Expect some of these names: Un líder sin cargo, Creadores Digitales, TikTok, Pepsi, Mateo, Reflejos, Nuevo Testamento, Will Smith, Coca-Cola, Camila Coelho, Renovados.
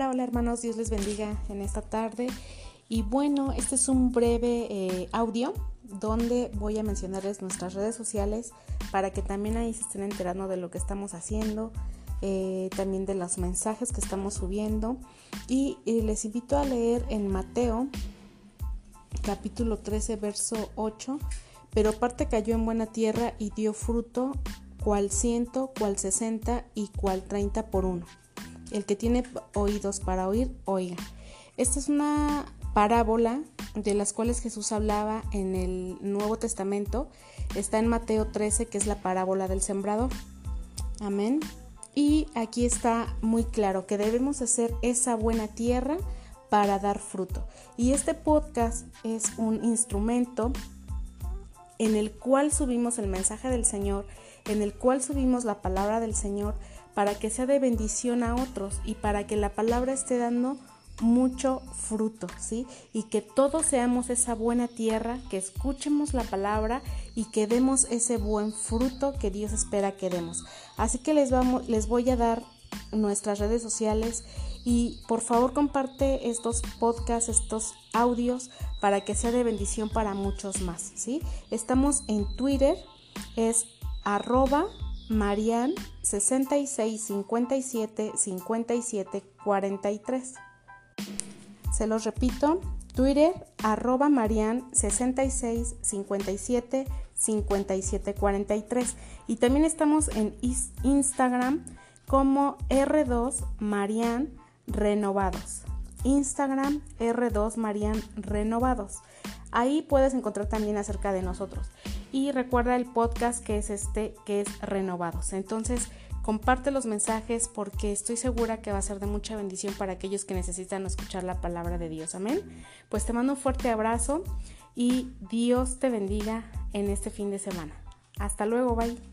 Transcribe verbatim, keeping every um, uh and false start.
Hola, hola hermanos, Dios les bendiga en esta tarde. Y bueno, este es un breve eh, audio donde voy a mencionarles nuestras redes sociales para que también ahí se estén enterando de lo que estamos haciendo, eh, también de los mensajes que estamos subiendo. Y, y les invito a leer en Mateo, capítulo trece, verso ocho. Pero parte cayó en buena tierra y dio fruto, cual ciento, cual sesenta y cual treinta por uno. El que tiene oídos para oír, oiga. Esta es una parábola de las cuales Jesús hablaba en el Nuevo Testamento. Está en Mateo trece, que es la parábola del sembrador. Amén. Y aquí está muy claro que debemos hacer esa buena tierra para dar fruto. Y este podcast es un instrumento en el cual subimos el mensaje del Señor, en el cual subimos la palabra del Señor, para que sea de bendición a otros y para que la palabra esté dando mucho fruto, ¿sí? Y que todos seamos esa buena tierra, que escuchemos la palabra y que demos ese buen fruto que Dios espera que demos. Así que les vamos, les voy a dar nuestras redes sociales y por favor comparte estos podcasts, estos audios, para que sea de bendición para muchos más, ¿sí? Estamos en Twitter, es arroba Marian sesenta y seis cincuenta y siete cincuenta y siete cuarenta y tres. Se los repito, Twitter arroba Marian sesenta y seis cincuenta y siete cincuenta y siete cuarenta y tres. Y también estamos en Instagram como R dos Marian Renovados. Instagram R dos Marian Renovados. Ahí puedes encontrar también acerca de nosotros. Y recuerda el podcast que es este, que es Renovados. Entonces, comparte los mensajes porque estoy segura que va a ser de mucha bendición para aquellos que necesitan escuchar la palabra de Dios. Amén. Pues te mando un fuerte abrazo y Dios te bendiga en este fin de semana. Hasta luego, bye.